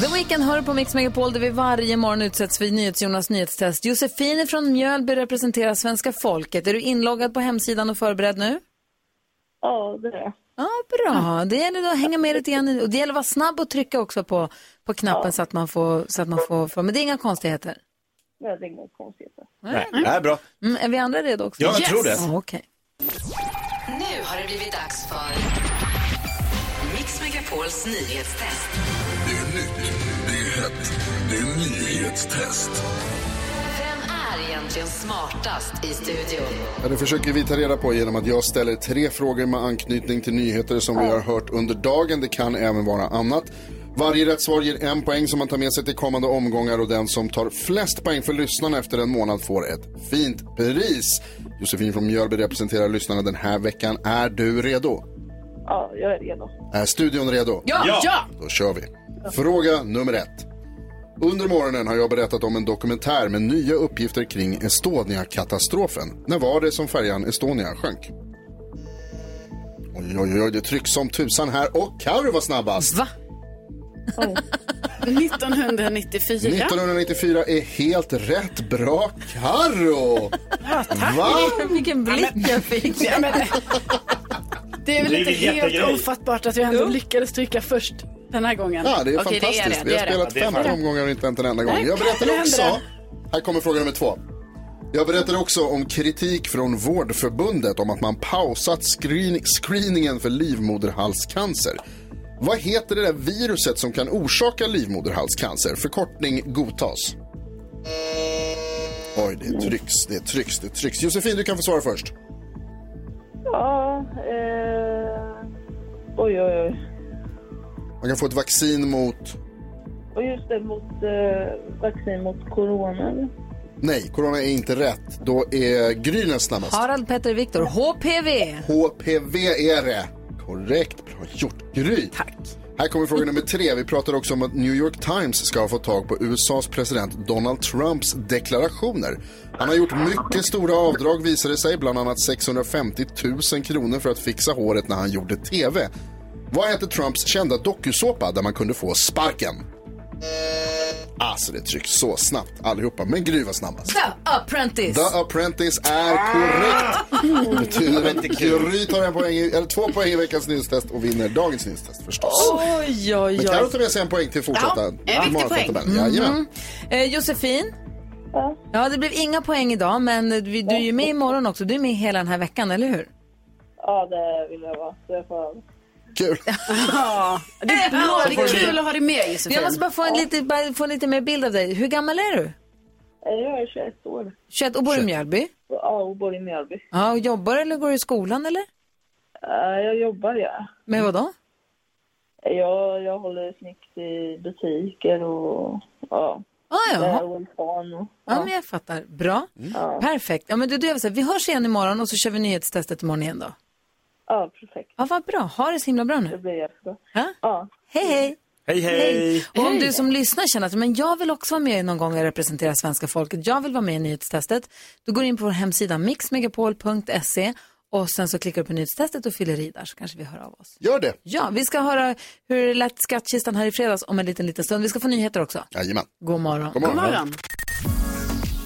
The Weekend hör på Mix Megapol där vi varje morgon utsätts för Nyhets Jonas nyhetstest. Josefine från Mjölby representerar svenska folket. Är du inloggad på hemsidan och förberedd nu? Ja, det är. Ja, bra. Det gäller då att hänga med lite igen. Och det gäller att vara snabb och trycka också på, på knappen, ja, så att man får, så att man får, för. Men det är inga konstigheter. Nej, det är inga konstigheter. Nej, det är bra. Mm, är vi andra redo också? Ja, jag yes. tror det. Oh, okay. Nu har det blivit dags för Mix Megapols nyhetstest. Det är nytt, det är hett, det är nyhetstest. Vem är egentligen smartast i studion? Ja, det försöker vi ta reda på genom att jag ställer tre frågor med anknytning till nyheter som vi har hört under dagen. Det kan även vara annat. Varje rätt svar ger en poäng som man tar med sig till kommande omgångar och den som tar flest poäng för lyssnarna efter en månad får ett fint pris. Josefin från Mjölby representerar lyssnarna den här veckan. Är du redo? Ja, jag är redo. Är studion redo? Ja! Ja. Då kör vi. Fråga nummer ett. Under morgonen har jag berättat om en dokumentär med nya uppgifter kring Estonia-katastrofen. När var det som färjan Estonia sjönk? Oj, oj, oj, det trycks som tusan här. Och Karo var snabbast. Va? Oh. nittonhundranittiofyra nittonhundranittiofyra är helt rätt. Bra, Karo. Ja, tack. Va? Vilken blick jag fick. Ja, men, det är väl det inte är helt ofattbart att vi ändå lyckades trycka först den här gången. Ja, det är okej, fantastiskt. Det är det, det är vi har spelat femton omgångar och inte en enda gång. Nej, jag berättade också det. Här kommer fråga nummer två. Jag berättade också om kritik från Vårdförbundet om att man pausat screen- screeningen för livmoderhalscancer. Vad heter det där viruset som kan orsaka livmoderhalscancer? Förkortning godtas. Oj, det trycks, det trycks, det trycks. Josefin, du kan få svara först. Ja, eh... oj, oj, oj. Man kan få ett vaccin mot... Och just det, mot, eh, vaccin mot corona. Nej, corona är inte rätt. Då är Gry näst snabbast. Harald, Petter, Viktor. H P V. H P V är det. Korrekt, bra gjort, Gry. Tack. Här kommer fråga nummer tre. Vi pratade också om att New York Times ska ha fått tag på U S As president Donald Trumps deklarationer. Han har gjort mycket stora avdrag, visade sig, bland annat sexhundrafemtio tusen kronor för att fixa håret när han gjorde tv. Vad hette Trumps kända dokusåpa där man kunde få sparken? Alltså det trycks så snabbt allihopa, men Gry var snabbast. The Apprentice. The Apprentice är korrekt. Gry tar en poäng, eller två poäng i veckans nyhetstest och vinner dagens nyhetstest förstås. Oj, oj, oj. Men Karo tar med sig en poäng till fortsatta. Ja, en viktig poäng. Mm-hmm. eh, Josefin. Ja. Ja, det blev inga poäng idag, men du är ju med imorgon också. Du är med hela den här veckan, eller hur? Ja, det vill jag vara. Det är fan. Kul. Ja, det är, ja, det är kul att ha dig med, Josefin. Jag måste bara få en, ja. lite, bara få en lite mer bild av dig. Hur gammal är du? Jag är tjugoett år. tjugoett och bor i Mjölby? Ja, och bor i Mjölby. Ja, och jobbar eller går du i skolan eller? Ja, jag jobbar, ja. Men vad då? Jag, jag håller snyggt i butiker och ja. Ah, ja. Och fan och, ja. Ja, men jag fattar. Bra. Mm. Ja. Perfekt. Ja, men du, du, vi hörs igen imorgon och så kör vi nyhetstestet imorgon igen då. Ja, perfekt. Ja, vad bra. Ha det så himla bra nu. Det blir jättebra. Ja? Ja. Hej, hej. Hej, hej. Och om hej. Du som lyssnar känner att men jag vill också vara med någon gång och representera svenska folket. Jag vill vara med i nyhetstestet. Då går du in på vår hemsida mix megapol punkt se och sen så klickar du på nyhetstestet och fyller i där så kanske vi hör av oss. Gör det. Ja, vi ska höra hur lätt skattkistan här i fredags om en liten, liten stund. Vi ska få nyheter också. Jajamän. God morgon. God morgon. God morgon.